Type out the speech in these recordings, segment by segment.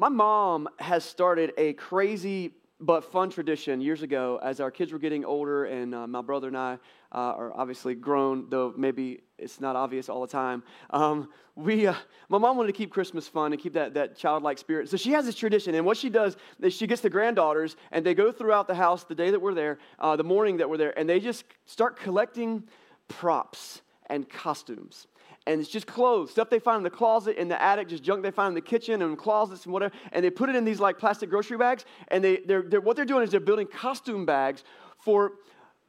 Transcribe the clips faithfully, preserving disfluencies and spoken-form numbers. My mom has started a crazy but fun tradition years ago as our kids were getting older, and uh, my brother and I uh, are obviously grown, though maybe it's not obvious all the time. Um, we, uh, my mom wanted to keep Christmas fun and keep that, that childlike spirit. So she has this tradition, and what she does is she gets the granddaughters, and they go throughout the house the day that we're there, uh, the morning that we're there, and they just start collecting props and costumes. And it's just clothes, stuff they find in the closet, in the attic, just junk they find in the kitchen and closets and whatever. And they put it in these like plastic grocery bags. And they, they're, they're, what they're doing is they're building costume bags for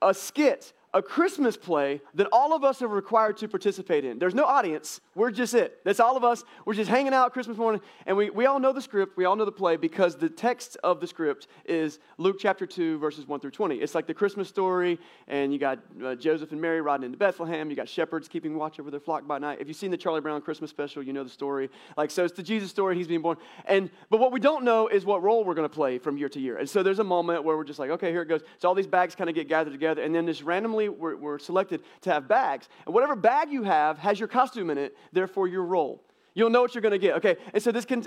a skit, a Christmas play that all of us are required to participate in. There's no audience. We're just it. That's all of us. We're just hanging out Christmas morning. And we, we all know the script. We all know the play because the text of the script is Luke chapter two, verses one through twenty. It's like the Christmas story. And you got uh, Joseph and Mary riding into Bethlehem. You got shepherds keeping watch over their flock by night. If you've seen the Charlie Brown Christmas special, you know the story. Like, so it's the Jesus story. He's being born. And but what we don't know is what role we're going to play from year to year. And so there's a moment where we're just like, okay, here it goes. So all these bags kind of get gathered together. And then this randomly We're, we're selected to have bags. And whatever bag you have has your costume in it, therefore your role. You'll know what you're going to get, okay? And so this can,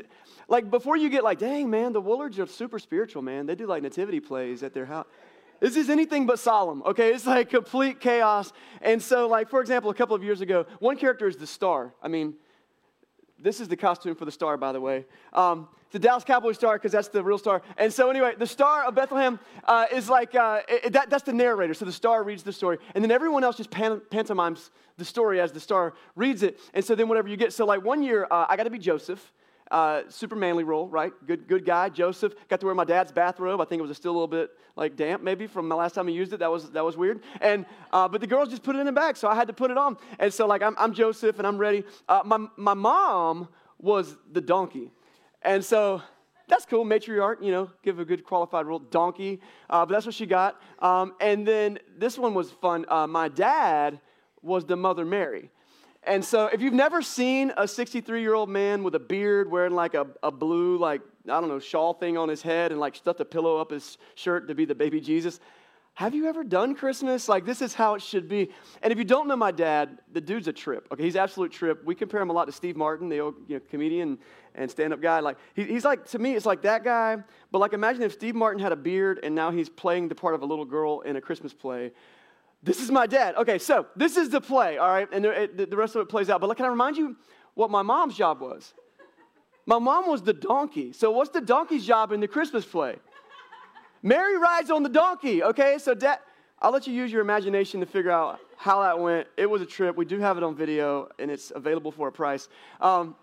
like, before you get like, dang, man, the Woolards are super spiritual, man. They do, like, nativity plays at their house. This is anything but solemn, okay? It's like complete chaos. And so, like, for example, a couple of years ago, one character is the star. I mean, this is the costume for the star, by the way. Um, the Dallas Cowboys star, because that's the real star. And so anyway, the star of Bethlehem uh, is like, uh, it, that, that's the narrator. So the star reads the story. And then everyone else just pan, pantomimes the story as the star reads it. And so then whatever you get. So like one year, uh, I got to be Joseph. Uh, super manly role, right? Good good guy, Joseph. Got to wear my dad's bathrobe. I think it was still a little bit like damp maybe from the last time I used it. That was that was weird. And uh, but the girls just put it in the bag, so I had to put it on. And so like I'm, I'm Joseph and I'm ready. Uh, my my mom was the donkey, and so that's cool. Matriarch, you know, give a good qualified role. Donkey, uh, but that's what she got. Um, and then this one was fun. Uh, my dad was the Mother Mary. And so if you've never seen a sixty-three-year-old man with a beard wearing like a, a blue, like, I don't know, shawl thing on his head and like stuffed a pillow up his shirt to be the baby Jesus, have you ever done Christmas? Like, this is how it should be. And if you don't know my dad, the dude's a trip. Okay, he's an absolute trip. We compare him a lot to Steve Martin, the old you know, comedian and stand-up guy. Like, he, he's like, to me, it's like that guy. But like, imagine if Steve Martin had a beard and now he's playing the part of a little girl in a Christmas play. This is my dad. Okay, so this is the play, all right? And the, it, the rest of it plays out. But like, can I remind you what my mom's job was? My mom was the donkey. So what's the donkey's job in the Christmas play? Mary rides on the donkey, okay? So dad, I'll let you use your imagination to figure out how that went. It was a trip. We do have it on video, and it's available for a price. Um,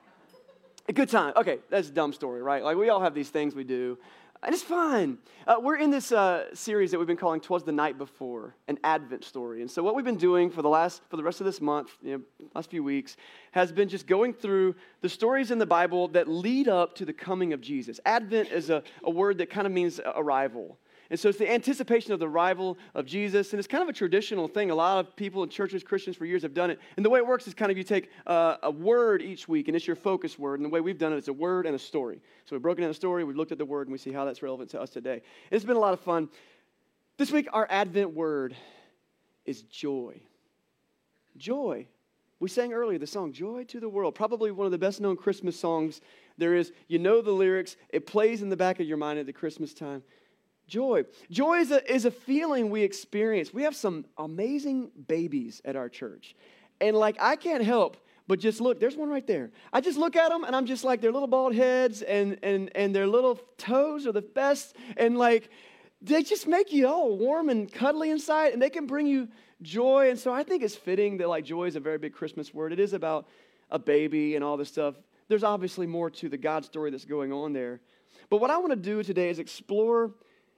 a good time. Okay, that's a dumb story, right? Like, we all have these things we do. And it's fine. Uh, we're in this uh, series that we've been calling "'Twas the Night Before," an Advent story. And so, what we've been doing for the last, for the rest of this month, you know, last few weeks, has been just going through the stories in the Bible that lead up to the coming of Jesus. Advent is a, a word that kind of means arrival. And so it's the anticipation of the arrival of Jesus, and it's kind of a traditional thing. A lot of people in churches, Christians for years have done it. And the way it works is kind of you take uh, a word each week, and it's your focus word. And the way we've done it is a word and a story. So we've broken down a story, we've looked at the word, and we see how that's relevant to us today. And it's been a lot of fun. This week, our Advent word is joy. Joy. We sang earlier the song, Joy to the World, probably one of the best-known Christmas songs there is. You know the lyrics. It plays in the back of your mind at the Christmas time. Joy. Joy is a, is a feeling we experience. We have some amazing babies at our church. And like, I can't help but just look. There's one right there. I just look at them and I'm just like, their little bald heads and and and their little toes are the best. And like, they just make you all warm and cuddly inside, and they can bring you joy. And so I think it's fitting that like joy is a very big Christmas word. It is about a baby and all this stuff. There's obviously more to the God story that's going on there. But what I want to do today is explore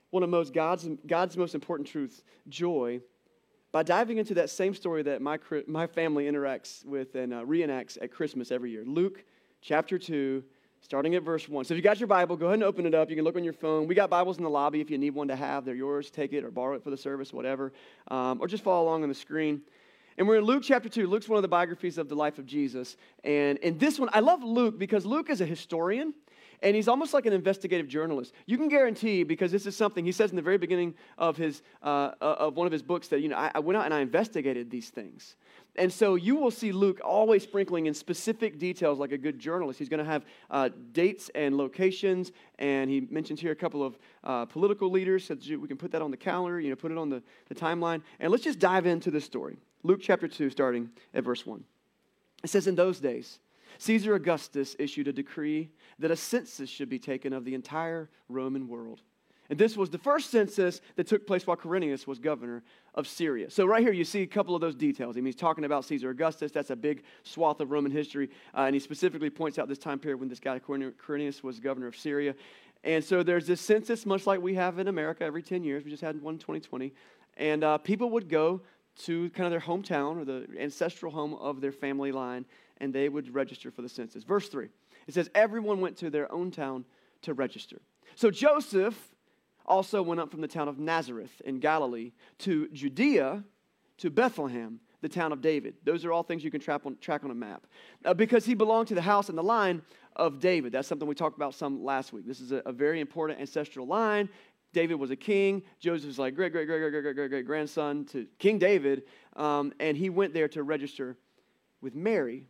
one of most God's, God's most important truths, joy, by diving into that same story that my, my family interacts with and uh, reenacts at Christmas every year. Luke chapter two, starting at verse one. So if you got your Bible, go ahead and open it up. You can look on your phone. We got Bibles in the lobby. If you need one to have, they're yours. Take it or borrow it for the service, whatever, um, or just follow along on the screen. And we're in Luke chapter two. Luke's one of the biographies of the life of Jesus. And in this one, I love Luke because Luke is a historian. and he's almost like an investigative journalist. You can guarantee, because this is something he says in the very beginning of his uh, of one of his books, that, you know, I, I went out and I investigated these things. And so you will see Luke always sprinkling in specific details like a good journalist. He's going to have uh, dates and locations, and he mentions here a couple of uh, political leaders, so we can put that on the calendar, you know, put it on the, the timeline. And let's just dive into this story. Luke chapter two, starting at verse one. It says, "In those days, Caesar Augustus issued a decree that a census should be taken of the entire Roman world. And this was the first census that took place while Quirinius was governor of Syria." So right here you see a couple of those details. I mean, he's talking about Caesar Augustus. That's a big swath of Roman history. Uh, and he specifically points out this time period when this guy Quirinius was governor of Syria. And so there's this census, much like we have in America every ten years. We just had one in twenty twenty. And uh, people would go to kind of their hometown or the ancestral home of their family line, and they would register for the census. Verse three, it says, "Everyone went to their own town to register. So Joseph also went up from the town of Nazareth in Galilee to Judea, to Bethlehem, the town of David." Those are all things you can track on, track on a map. Uh, because he belonged to the house and the line of David. That's something we talked about some last week. This is a, a very important ancestral line. David was a king. Joseph was like great, great, great, great, great, great, great grandson to King David. Um, and he went there to register with Mary,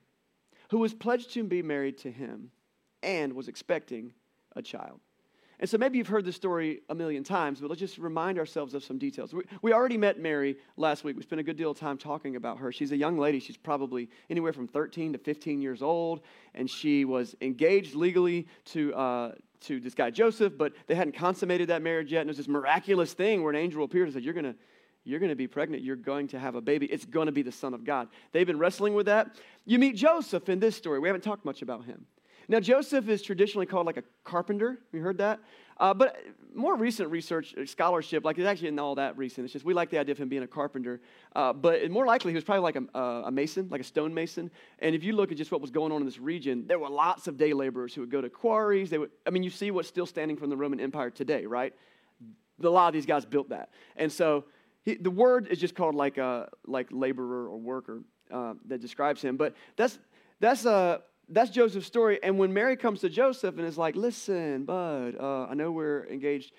who was pledged to be married to him and was expecting a child. And so maybe you've heard this story a million times, but let's just remind ourselves of some details. We, we already met Mary last week. We spent a good deal of time talking about her. She's a young lady. She's probably anywhere from thirteen to fifteen years old, and she was engaged legally to uh, to this guy Joseph, but they hadn't consummated that marriage yet. And it was this miraculous thing where an angel appeared and said, "You're gonna, you're gonna be pregnant. You're going to have a baby. It's gonna be the Son of God." They've been wrestling with that. You meet Joseph in this story. We haven't talked much about him. Now, Joseph is traditionally called like a carpenter. You heard that? Uh, but more recent research, scholarship, like it's actually not all that recent. It's just we like the idea of him being a carpenter. Uh, but more likely, he was probably like a, a mason, like a stonemason. And if you look at just what was going on in this region, there were lots of day laborers who would go to quarries. They would, I mean, you see what's still standing from the Roman Empire today, right? A lot of these guys built that. And so he, the word is just called like a like laborer or worker uh, that describes him. But that's that's a... That's Joseph's story. And when Mary comes to Joseph and is like, "Listen, bud, uh, I know we're engaged.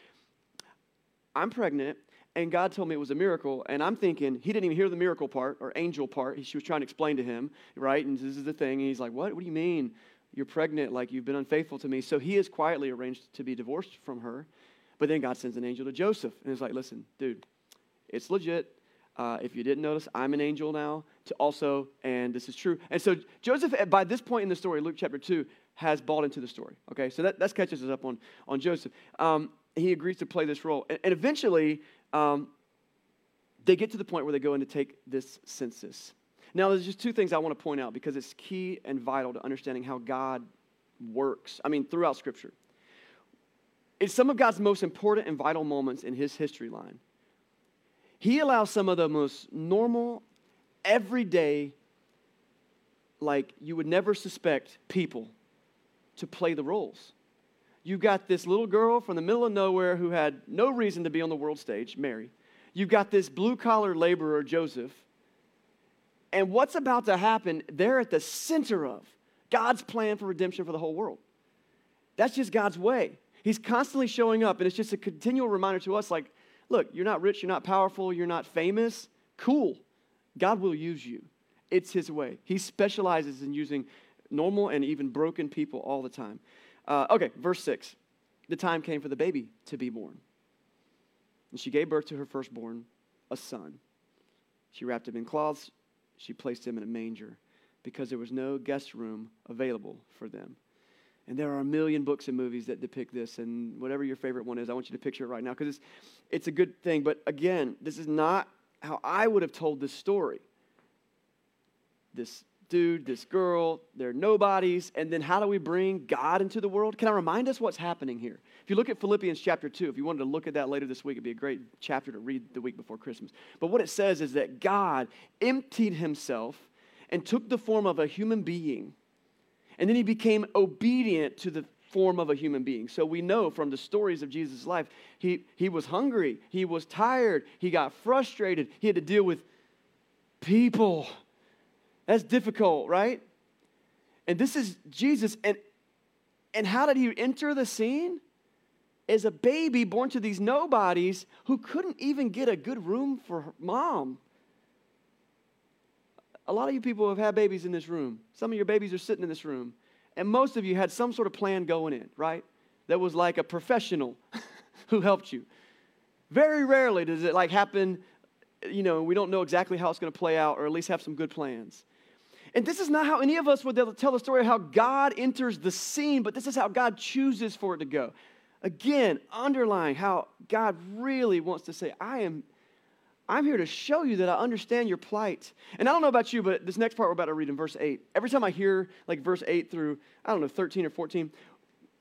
I'm pregnant, and God told me it was a miracle." And I'm thinking, he didn't even hear the miracle part or angel part. She was trying to explain to him, right? And this is the thing. And he's like, "What? What do you mean? You're pregnant, like you've been unfaithful to me." So he is quietly arranged to be divorced from her. But then God sends an angel to Joseph and is like, "Listen, dude, it's legit. Uh, if you didn't notice, I'm an angel now to also, and this is true." And so Joseph, by this point in the story, Luke chapter two, has bought into the story. Okay, so that, that catches us up on, on Joseph. Um, he agrees to play this role. And, and eventually, um, they get to the point where they go in to take this census. Now, there's just two things I want to point out because it's key and vital to understanding how God works, I mean, throughout Scripture. It's some of God's most important and vital moments in his history line. He allows some of the most normal, everyday, like you would never suspect, people to play the roles. You've got this little girl from the middle of nowhere who had no reason to be on the world stage, Mary. You've got this blue-collar laborer, Joseph. And what's about to happen, they're at the center of God's plan for redemption for the whole world. That's just God's way. He's constantly showing up, and it's just a continual reminder to us, like, look, you're not rich, you're not powerful, you're not famous. Cool. God will use you. It's his way. He specializes in using normal and even broken people all the time. Uh, okay, verse six. "The time came for the baby to be born. And she gave birth to her firstborn, a son. She wrapped him in cloths. She placed him in a manger because there was no guest room available for them." And there are a million books and movies that depict this, and whatever your favorite one is, I want you to picture it right now because it's, it's a good thing. But again, this is not how I would have told this story. This dude, this girl, they're nobodies, and then how do we bring God into the world? Can I remind us what's happening here? If you look at Philippians chapter two, if you wanted to look at that later this week, it'd be a great chapter to read the week before Christmas. But what it says is that God emptied himself and took the form of a human being. And then he became obedient to the form of a human being. So we know from the stories of Jesus' life, he, he was hungry, he was tired, he got frustrated, he had to deal with people. That's difficult, right? And this is Jesus, and And how did he enter the scene? As a baby born to these nobodies who couldn't even get a good room for her mom. A lot of you people have had babies in this room. Some of your babies are sitting in this room. And most of you had some sort of plan going in, right? That was like a professional who helped you. Very rarely does it like happen, you know, we don't know exactly how it's going to play out, or at least have some good plans. And this is not how any of us would tell the story of how God enters the scene, but this is how God chooses for it to go. Again, underlying how God really wants to say, I am, I'm here to show you that I understand your plight. And I don't know about you, but this next part we're about to read in verse eight. Every time I hear like verse eight through, I don't know, thirteen or fourteen,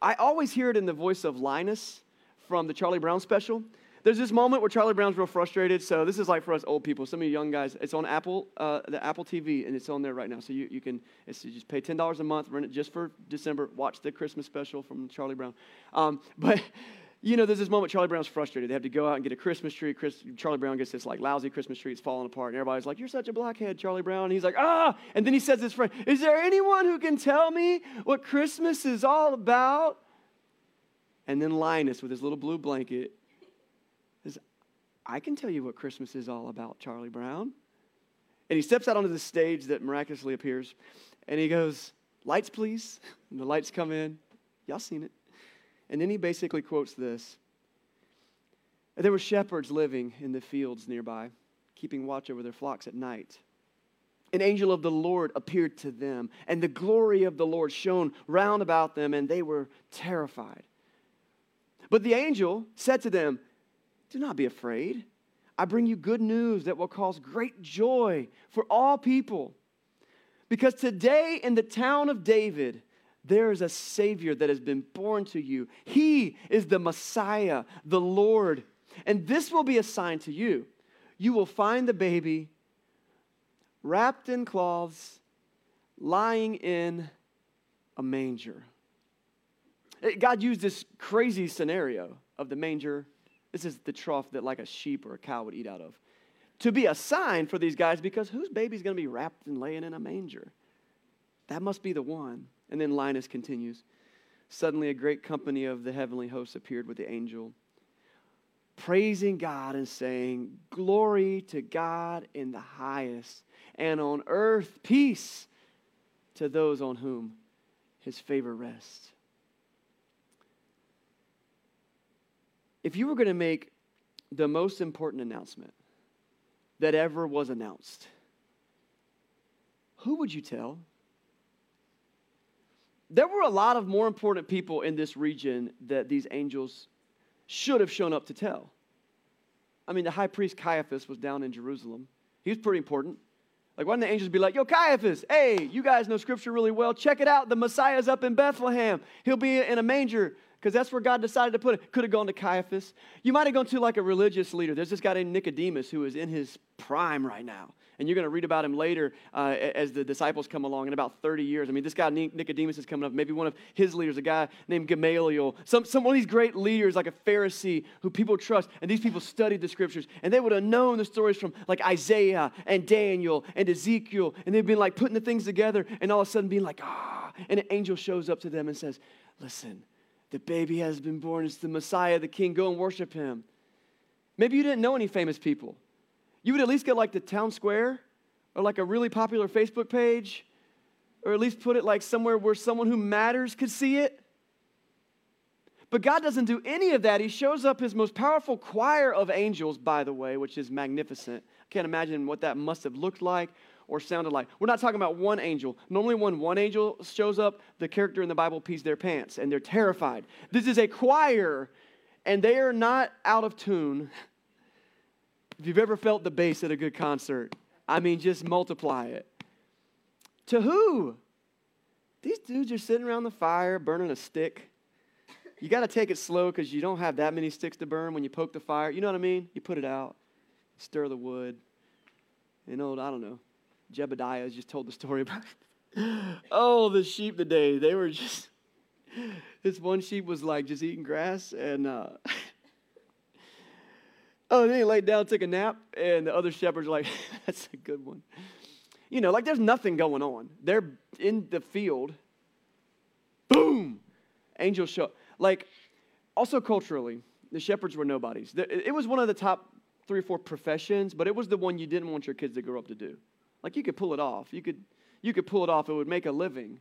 I always hear it in the voice of Linus from the Charlie Brown special. There's this moment where Charlie Brown's real frustrated. So this is like for us old people. Some of you young guys, it's on Apple, uh, the Apple T V, and it's on there right now. So you, you can it's, you just pay ten dollars a month, rent it just for December, watch the Christmas special from Charlie Brown. Um, but, you know, there's this moment Charlie Brown's frustrated. They have to go out and get a Christmas tree. Chris, Charlie Brown gets this, like, lousy Christmas tree. It's falling apart. And everybody's like, you're such a blockhead, Charlie Brown. And he's like, ah! And then he says to his friend, is there anyone who can tell me what Christmas is all about? And then Linus with his little blue blanket, I can tell you what Christmas is all about, Charlie Brown. And he steps out onto the stage that miraculously appears, and he goes, lights, please. And the lights come in. Y'all seen it. And then he basically quotes this. There were shepherds living in the fields nearby, keeping watch over their flocks at night. An angel of the Lord appeared to them, and the glory of the Lord shone round about them, and they were terrified. But the angel said to them, do not be afraid. I bring you good news that will cause great joy for all people. Because today in the town of David, there is a Savior that has been born to you. He is the Messiah, the Lord. And this will be a sign to you. You will find the baby wrapped in cloths, lying in a manger. God used this crazy scenario of the manger. This is the trough that like a sheep or a cow would eat out of. To be a sign for these guys, because whose baby's going to be wrapped and laying in a manger? That must be the one. And then Linus continues. Suddenly a great company of the heavenly hosts appeared with the angel, praising God and saying, glory to God in the highest, and on earth peace to those on whom his favor rests. If you were going to make the most important announcement that ever was announced, who would you tell? There were a lot of more important people in this region that these angels should have shown up to tell. I mean, the high priest Caiaphas was down in Jerusalem. He was pretty important. Like, why didn't the angels be like, yo, Caiaphas, hey, you guys know Scripture really well. Check it out. The Messiah's up in Bethlehem. He'll be in a manger. Because that's where God decided to put it. Could have gone to Caiaphas. You might have gone to like a religious leader. There's this guy named Nicodemus who is in his prime right now. And you're going to read about him later uh, as the disciples come along in about thirty years. I mean, this guy Nicodemus is coming up. Maybe one of his leaders, a guy named Gamaliel. Some, some one of these great leaders like a Pharisee who people trust. And these people studied the Scriptures. And they would have known the stories from like Isaiah and Daniel and Ezekiel. And they've been like putting the things together and all of a sudden being like, ah. And an angel shows up to them and says, listen, the baby has been born. It's the Messiah, the King. Go and worship him. Maybe you didn't know any famous people. You would at least get like the town square or like a really popular Facebook page, or at least put it like somewhere where someone who matters could see it. But God doesn't do any of that. He shows up his most powerful choir of angels, by the way, which is magnificent. I can't imagine what that must have looked like or sounded like. We're not talking about one angel. Normally when one angel shows up, the character in the Bible pees their pants and they're terrified. This is a choir and they are not out of tune. If you've ever felt the bass at a good concert, I mean, just multiply it. To who? These dudes are sitting around the fire burning a stick. You got to take it slow because you don't have that many sticks to burn when you poke the fire. You know what I mean? You put it out, stir the wood. And old, I don't know, Jebediah just told the story about it. Oh, the sheep today, they were just, this one sheep was like just eating grass and, uh, oh, and then he laid down, took a nap, and the other shepherds were like, that's a good one. You know, like there's nothing going on. They're in the field. Boom. angels show up. Like, also culturally, the shepherds were nobodies. It was one of the top three or four professions, but it was the one you didn't want your kids to grow up to do. Like, you could pull it off. You could, you could pull it off. It would make a living.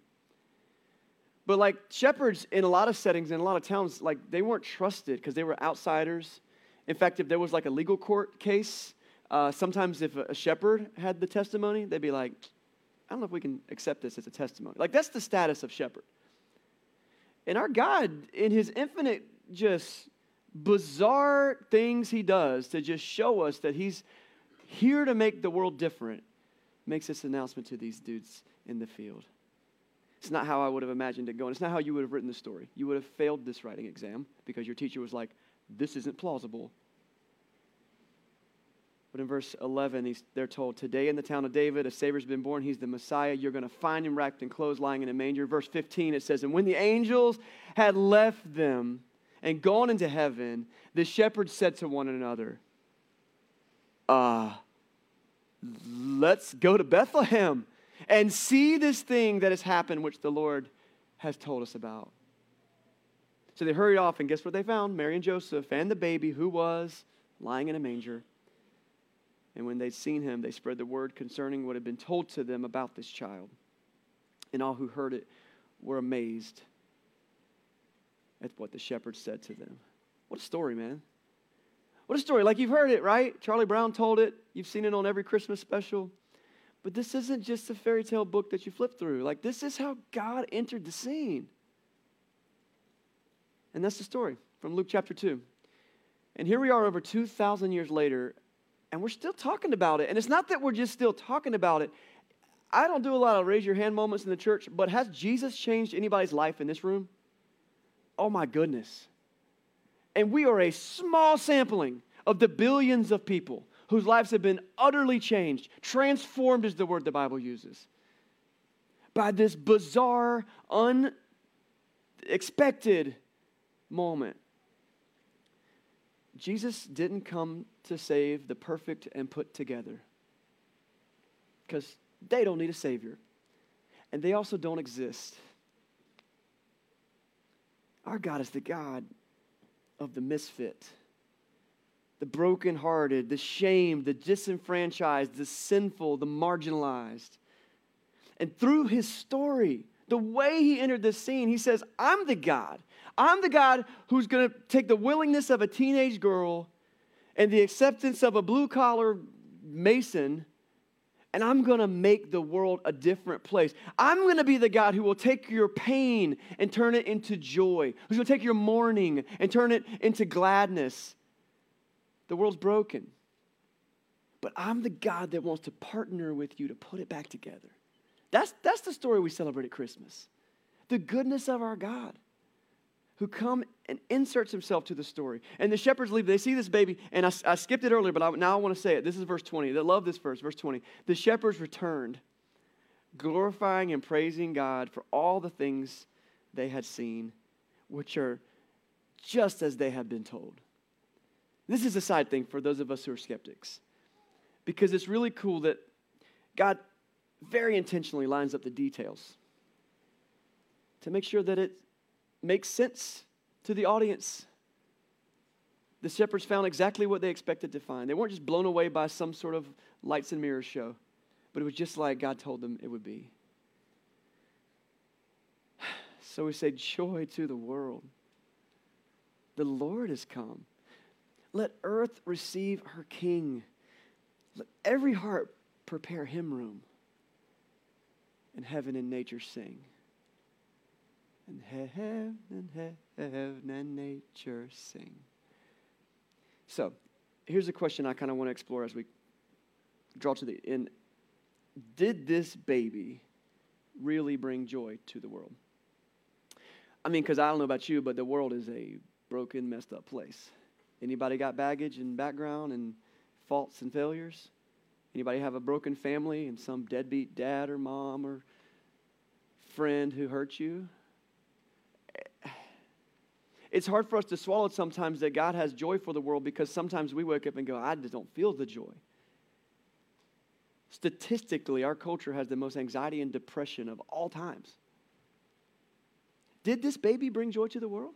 But, like, shepherds in a lot of settings, in a lot of towns, like, they weren't trusted because they were outsiders. In fact, if there was, like, a legal court case, uh, sometimes if a shepherd had the testimony, they'd be like, I don't know if we can accept this as a testimony. Like, that's the status of shepherd. And our God, in his infinite, just bizarre things he does to just show us that he's here to make the world different, makes this announcement to these dudes in the field. It's not how I would have imagined it going. It's not how you would have written the story. You would have failed this writing exam because your teacher was like, this isn't plausible. But in verse eleven, he's, they're told, today in the town of David, a Savior's been born. He's the Messiah. You're going to find him wrapped in clothes, lying in a manger. Verse fifteen, it says, and when the angels had left them and gone into heaven, the shepherds said to one another, uh, let's go to Bethlehem and see this thing that has happened, which the Lord has told us about. So they hurried off, and guess what they found? Mary and Joseph and the baby who was lying in a manger. And when they'd seen him, they spread the word concerning what had been told to them about this child. And all who heard it were amazed at what the shepherds said to them. What a story, man. What a story. Like, you've heard it, right? Charlie Brown told it. You've seen it on every Christmas special. But this isn't just a fairy tale book that you flip through. Like, this is how God entered the scene. And that's the story from Luke chapter two. And here we are over two thousand years later, and we're still talking about it. And it's not that we're just still talking about it. I don't do a lot of raise your hand moments in the church, but has Jesus changed anybody's life in this room? Oh my goodness. And we are a small sampling of the billions of people whose lives have been utterly changed. Transformed is the word the Bible uses. By this bizarre, unexpected moment. Jesus didn't come to save the perfect and put together, because they don't need a Savior, and they also don't exist. Our God is the God of the misfit, the brokenhearted, the shamed, the disenfranchised, the sinful, the marginalized. And through his story, the way he entered the scene, he says, I'm the God. I'm the God who's going to take the willingness of a teenage girl and the acceptance of a blue-collar mason, and I'm going to make the world a different place. I'm going to be the God who will take your pain and turn it into joy, who's going to take your mourning and turn it into gladness. The world's broken, but I'm the God that wants to partner with you to put it back together. That's, that's the story we celebrate at Christmas. The goodness of our God who come and inserts himself to the story. And the shepherds leave. They see this baby, and I, I skipped it earlier, but I, now I want to say it. This is verse twenty. I love this verse, verse twenty. The shepherds returned, glorifying and praising God for all the things they had seen, which are just as they had been told. This is a side thing for those of us who are skeptics, because it's really cool that God very intentionally lines up the details to make sure that it makes sense to the audience. The shepherds found exactly what they expected to find. They weren't just blown away by some sort of lights and mirrors show, but it was just like God told them it would be. So we say, joy to the world. The Lord has come. Let earth receive her King. Let every heart prepare him room. And heaven and nature sing. And heaven and heaven and nature sing. So, here's a question I kind of want to explore as we draw to the end. Did this baby really bring joy to the world? I mean, because I don't know about you, but the world is a broken, messed up place. Anybody got baggage and background and faults and failures? Anybody have a broken family and some deadbeat dad or mom or friend who hurt you? It's hard for us to swallow sometimes that God has joy for the world, because sometimes we wake up and go, I just don't feel the joy. Statistically, our culture has the most anxiety and depression of all times. Did this baby bring joy to the world?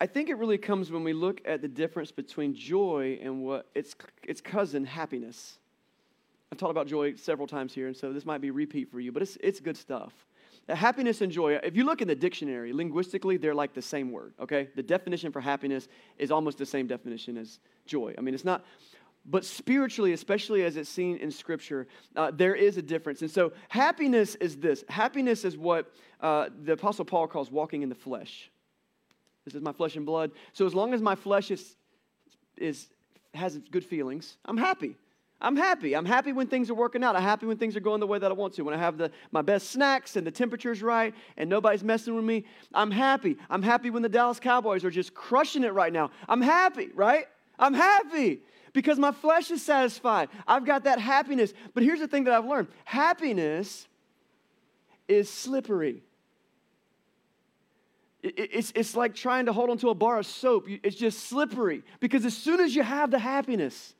I think it really comes when we look at the difference between joy and what its its cousin, happiness. I've talked about joy several times here, and so this might be a repeat for you, but it's it's good stuff. Now, happiness and joy, if you look in the dictionary, linguistically, they're like the same word, okay? The definition for happiness is almost the same definition as joy. I mean, it's not, but spiritually, especially as it's seen in Scripture, uh, there is a difference. And so happiness is this. Happiness is what uh, the Apostle Paul calls walking in the flesh. This is my flesh and blood. So as long as my flesh is, is has good feelings, I'm happy. I'm happy. I'm happy when things are working out. I'm happy when things are going the way that I want to. When I have the my best snacks and the temperature's right and nobody's messing with me, I'm happy. I'm happy when the Dallas Cowboys are just crushing it right now. I'm happy, right? I'm happy because my flesh is satisfied. I've got that happiness. But here's the thing that I've learned. Happiness is slippery. It's, it's like trying to hold onto a bar of soap. It's just slippery because as soon as you have the happiness,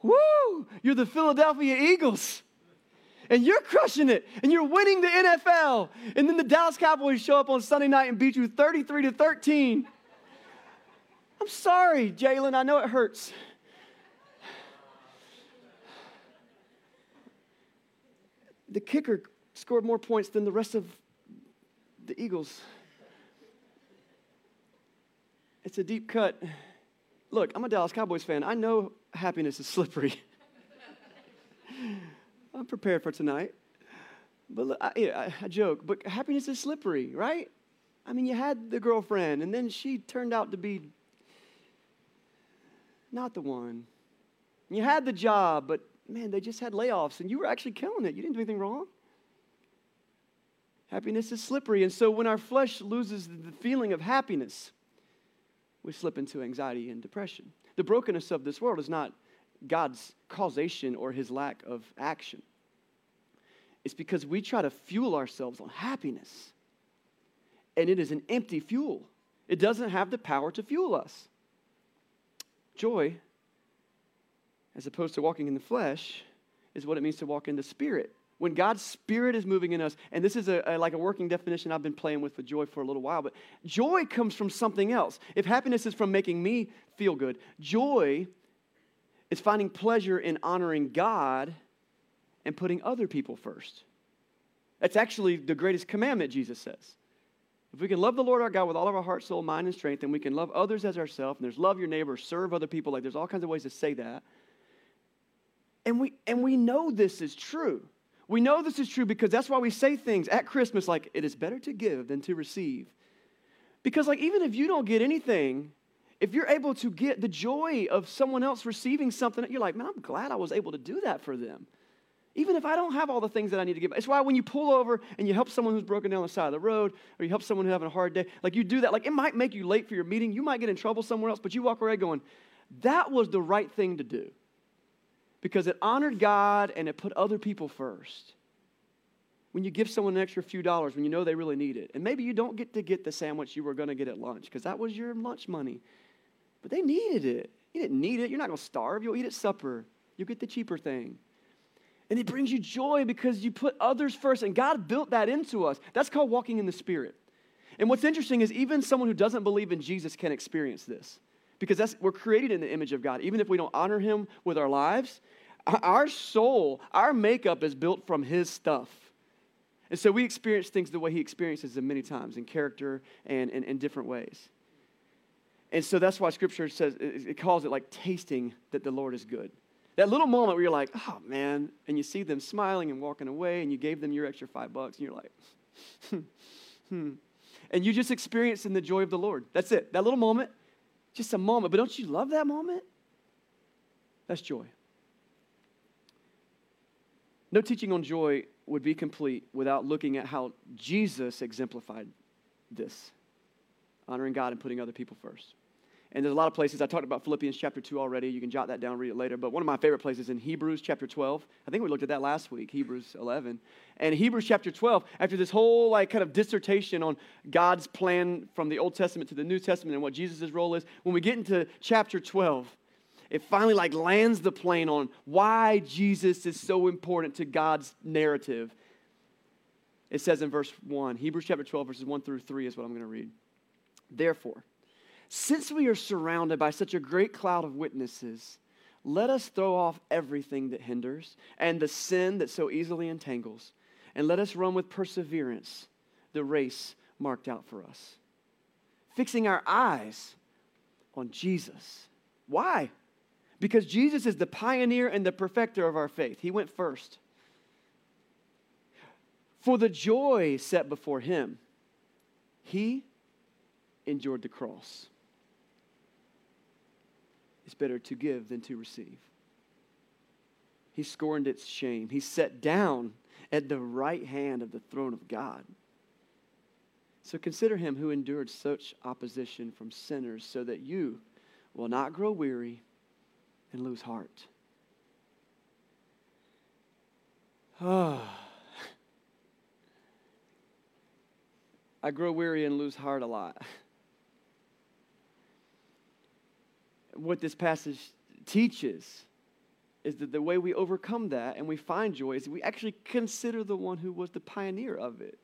woo, you're the Philadelphia Eagles, and you're crushing it, and you're winning the N F L, and then the Dallas Cowboys show up on Sunday night and beat you thirty-three to thirteen. I'm sorry, Jalen, I know it hurts. The kicker scored more points than the rest of the Eagles. It's a deep cut. Look, I'm a Dallas Cowboys fan. I know happiness is slippery. I'm prepared for tonight. But look, I, yeah, I joke, but happiness is slippery, right? I mean, you had the girlfriend, and then she turned out to be not the one. You had the job, but, man, they just had layoffs, and you were actually killing it. You didn't do anything wrong. Happiness is slippery, and so when our flesh loses the feeling of happiness, we slip into anxiety and depression. The brokenness of this world is not God's causation or his lack of action. It's because we try to fuel ourselves on happiness. And it is an empty fuel. It doesn't have the power to fuel us. Joy, as opposed to walking in the flesh, is what it means to walk in the Spirit. When God's Spirit is moving in us, and this is a, a, like a working definition I've been playing with for joy for a little while, but joy comes from something else. If happiness is from making me feel good, joy is finding pleasure in honoring God and putting other people first. That's actually the greatest commandment, Jesus says. If we can love the Lord our God with all of our heart, soul, mind, and strength, and we can love others as ourselves, and there's love your neighbor, serve other people, like there's all kinds of ways to say that. And we and we know this is true. We know this is true because that's why we say things at Christmas like, it is better to give than to receive. Because like even if you don't get anything, if you're able to get the joy of someone else receiving something, you're like, man, I'm glad I was able to do that for them. Even if I don't have all the things that I need to give. It's why when you pull over and you help someone who's broken down the side of the road or you help someone who's having a hard day, like you do that, like it might make you late for your meeting. You might get in trouble somewhere else, but you walk away going, that was the right thing to do. Because it honored God and it put other people first. When you give someone an extra few dollars, when you know they really need it, and maybe you don't get to get the sandwich you were going to get at lunch because that was your lunch money, but they needed it. You didn't need it. You're not going to starve. You'll eat at supper. You'll get the cheaper thing. And it brings you joy because you put others first, and God built that into us. That's called walking in the Spirit. And what's interesting is even someone who doesn't believe in Jesus can experience this. Because that's, we're created in the image of God. Even if we don't honor him with our lives, our soul, our makeup is built from his stuff. And so we experience things the way he experiences them many times in character and in different ways. And so that's why Scripture says, it calls it like tasting that the Lord is good. That little moment where you're like, oh, man, and you see them smiling and walking away, and you gave them your extra five bucks, and you're like, hmm, hmm. And you just experiencing the joy of the Lord. That's it, that little moment. Just a moment, but don't you love that moment? That's joy. No teaching on joy would be complete without looking at how Jesus exemplified this, honoring God and putting other people first. And there's a lot of places. I talked about Philippians chapter two already. You can jot that down, read it later. But one of my favorite places in Hebrews chapter twelve. I think we looked at that last week, Hebrews eleven. And Hebrews chapter twelve, after this whole like kind of dissertation on God's plan from the Old Testament to the New Testament and what Jesus' role is, when we get into chapter twelve, it finally like lands the plane on why Jesus is so important to God's narrative. It says in verse one, Hebrews chapter twelve, verses one through three is what I'm going to read. Therefore, since we are surrounded by such a great cloud of witnesses, let us throw off everything that hinders and the sin that so easily entangles, and let us run with perseverance the race marked out for us, fixing our eyes on Jesus. Why? Because Jesus is the pioneer and the perfecter of our faith. He went first. For the joy set before him, he endured the cross. It's better to give than to receive. He scorned its shame. He sat down at the right hand of the throne of God. So consider him who endured such opposition from sinners, so that you will not grow weary and lose heart. Oh. I grow weary and lose heart a lot. What this passage teaches is that the way we overcome that and we find joy is we actually consider the one who was the pioneer of it.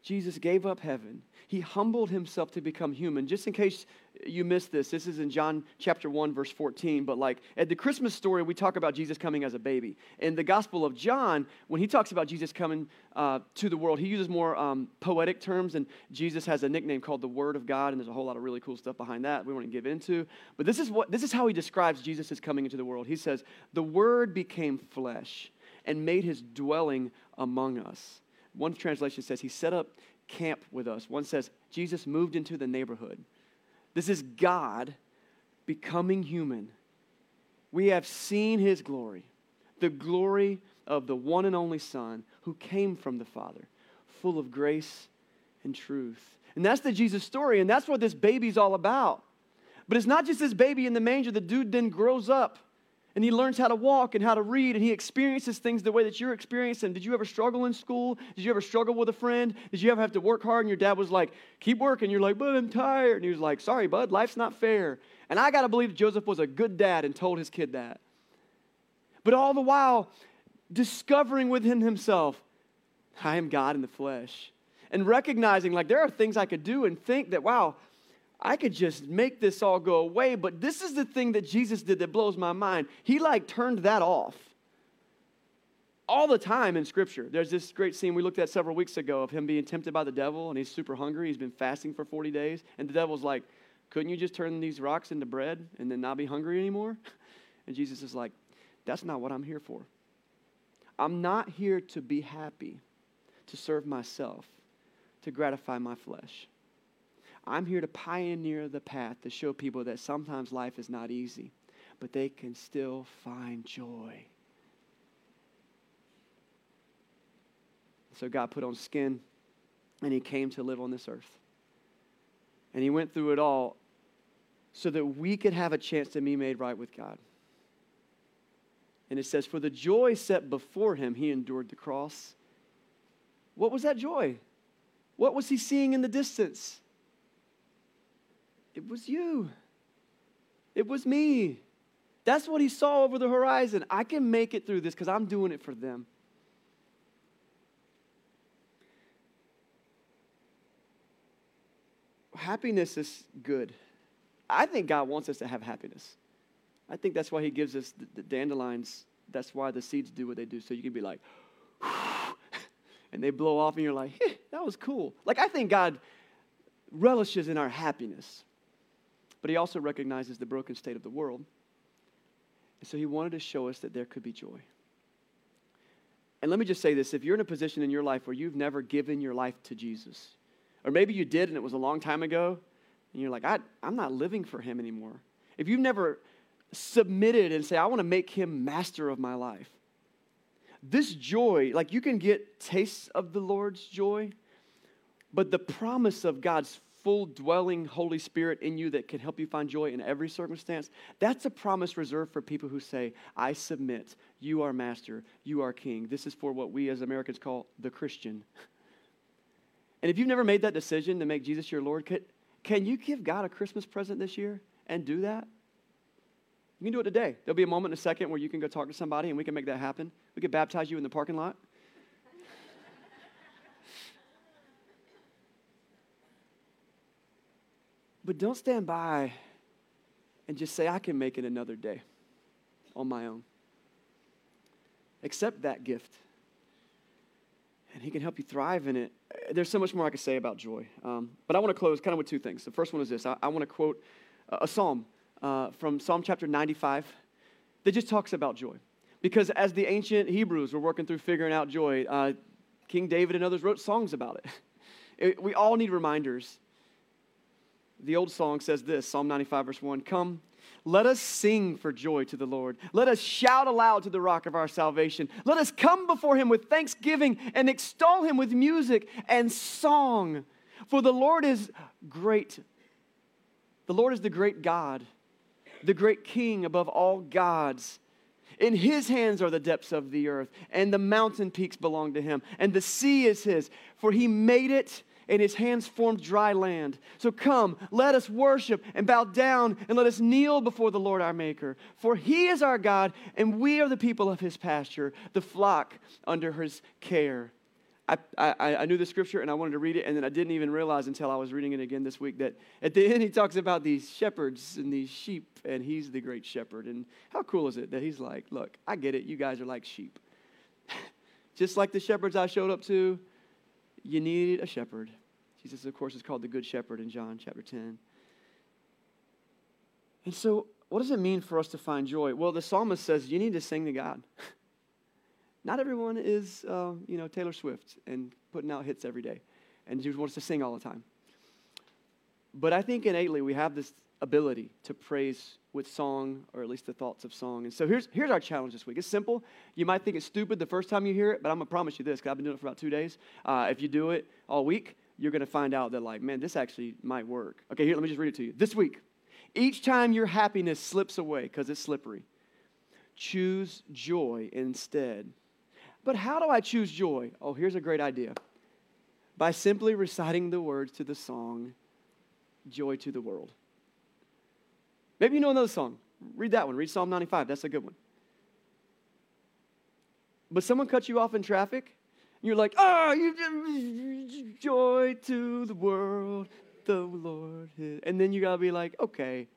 Jesus gave up heaven. He humbled himself to become human. Just in case you missed this, this is in John chapter one, verse fourteen. But like at the Christmas story, we talk about Jesus coming as a baby. In the Gospel of John, when he talks about Jesus coming uh, to the world, he uses more um, poetic terms. And Jesus has a nickname called the Word of God. And there's a whole lot of really cool stuff behind that we want to give into. But this is what this is how he describes Jesus as coming into the world. He says, the Word became flesh and made his dwelling among us. One translation says he set up camp with us. One says Jesus moved into the neighborhood. This is God becoming human. We have seen his glory, the glory of the one and only Son who came from the Father, full of grace and truth. And that's the Jesus story, and that's what this baby's all about. But it's not just this baby in the manger. The dude then grows up. And he learns how to walk and how to read, and he experiences things the way that you're experiencing. Did you ever struggle in school? Did you ever struggle with a friend? Did you ever have to work hard? And your dad was like, keep working. You're like, but I'm tired. And he was like, sorry, bud, life's not fair. And I got to believe Joseph was a good dad and told his kid that. But all the while, discovering within himself, I am God in the flesh. And recognizing, like, there are things I could do and think that, wow, I could just make this all go away, but this is the thing that Jesus did that blows my mind. He, like, turned that off. All the time in Scripture, there's this great scene we looked at several weeks ago of him being tempted by the devil, and he's super hungry. He's been fasting for forty days, and the devil's like, couldn't you just turn these rocks into bread and then not be hungry anymore? And Jesus is like, that's not what I'm here for. I'm not here to be happy, to serve myself, to gratify my flesh. I'm here to pioneer the path to show people that sometimes life is not easy, but they can still find joy. So God put on skin, and he came to live on this earth. And he went through it all so that we could have a chance to be made right with God. And it says, for the joy set before him, he endured the cross. What was that joy? What was he seeing in the distance? It was you. It was me. That's what he saw over the horizon. I can make it through this because I'm doing it for them. Happiness is good. I think God wants us to have happiness. I think that's why he gives us the, the dandelions. That's why the seeds do what they do. So you can be like, and they blow off and you're like, hey, that was cool. Like, I think God relishes in our happiness. But he also recognizes the broken state of the world. And so he wanted to show us that there could be joy. And let me just say this. If you're in a position in your life where you've never given your life to Jesus, or maybe you did and it was a long time ago, and you're like, I, I'm not living for him anymore. If you've never submitted and say, I want to make him master of my life. This joy, like you can get tastes of the Lord's joy, but the promise of God's full dwelling Holy Spirit in you that can help you find joy in every circumstance, that's a promise reserved for people who say, I submit, you are master, you are king. This is for what we as Americans call the Christian. And if you've never made that decision to make Jesus your Lord, can, can you give God a Christmas present this year and do that? You can do it today. There'll be a moment in a second where you can go talk to somebody and we can make that happen. We can baptize you in the parking lot. But don't stand by and just say, I can make it another day on my own. Accept that gift. And he can help you thrive in it. There's so much more I could say about joy. Um, but I want to close kind of with two things. The first one is this. I, I want to quote a, a psalm uh, from Psalm chapter ninety-five that just talks about joy. Because as the ancient Hebrews were working through figuring out joy, uh, King David and others wrote songs about it. it. We all need reminders. The old song says this, Psalm ninety-five verse one, come, let us sing for joy to the Lord. Let us shout aloud to the rock of our salvation. Let us come before him with thanksgiving and extol him with music and song. For the Lord is great. The Lord is the great God, the great King above all gods. In his hands are the depths of the earth, and the mountain peaks belong to him, and the sea is his, for he made it, and his hands formed dry land. So come, let us worship and bow down, and let us kneel before the Lord our Maker. For he is our God, and we are the people of his pasture, the flock under his care. I, I, I knew the scripture, and I wanted to read it, and then I didn't even realize until I was reading it again this week that at the end he talks about these shepherds and these sheep, and he's the great shepherd. And how cool is it that he's like, look, I get it, you guys are like sheep. Just like the shepherds I showed up to, you need a shepherd. Jesus, of course, is called the Good Shepherd in John chapter ten. And so what does it mean for us to find joy? Well, the psalmist says you need to sing to God. Not everyone is, uh, you know, Taylor Swift and putting out hits every day and just wants to sing all the time. But I think innately we have this ability to praise with song, or at least the thoughts of song. And so here's here's our challenge this week. It's simple. You might think it's stupid the first time you hear it, but I'm going to promise you this, because I've been doing it for about two days. Uh, if you do it all week, you're going to find out that, like, man, this actually might work. Okay, here, let me just read it to you. This week, each time your happiness slips away, because it's slippery, choose joy instead. But how do I choose joy? Oh, here's a great idea. By simply reciting the words to the song, Joy to the World. Maybe you know another song. Read that one. Read Psalm ninety-five. That's a good one. But someone cuts you off in traffic, and you're like, oh, you, joy to the world, the Lord is. And then you got to be like, okay,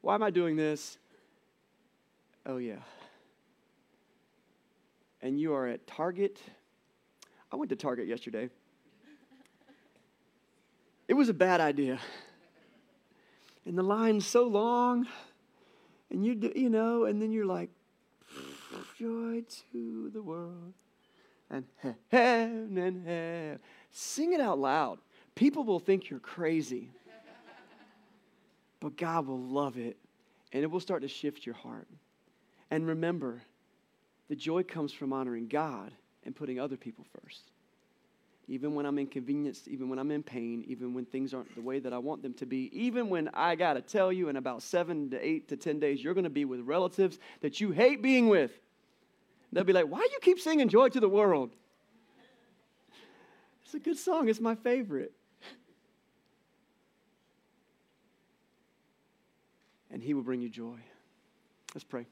why am I doing this? Oh, yeah. And you are at Target. I went to Target yesterday. It was a bad idea. And the line's so long, and you do, you know, and then you're like, joy to the world, and heaven and heaven. Sing it out loud. People will think you're crazy, but God will love it, and it will start to shift your heart. And remember, the joy comes from honoring God and putting other people first. Even when I'm inconvenienced, even when I'm in pain, even when things aren't the way that I want them to be, even when I got to tell you in about seven to eight to ten days, you're going to be with relatives that you hate being with. They'll be like, why do you keep singing Joy to the World? It's a good song. It's my favorite. And he will bring you joy. Let's pray.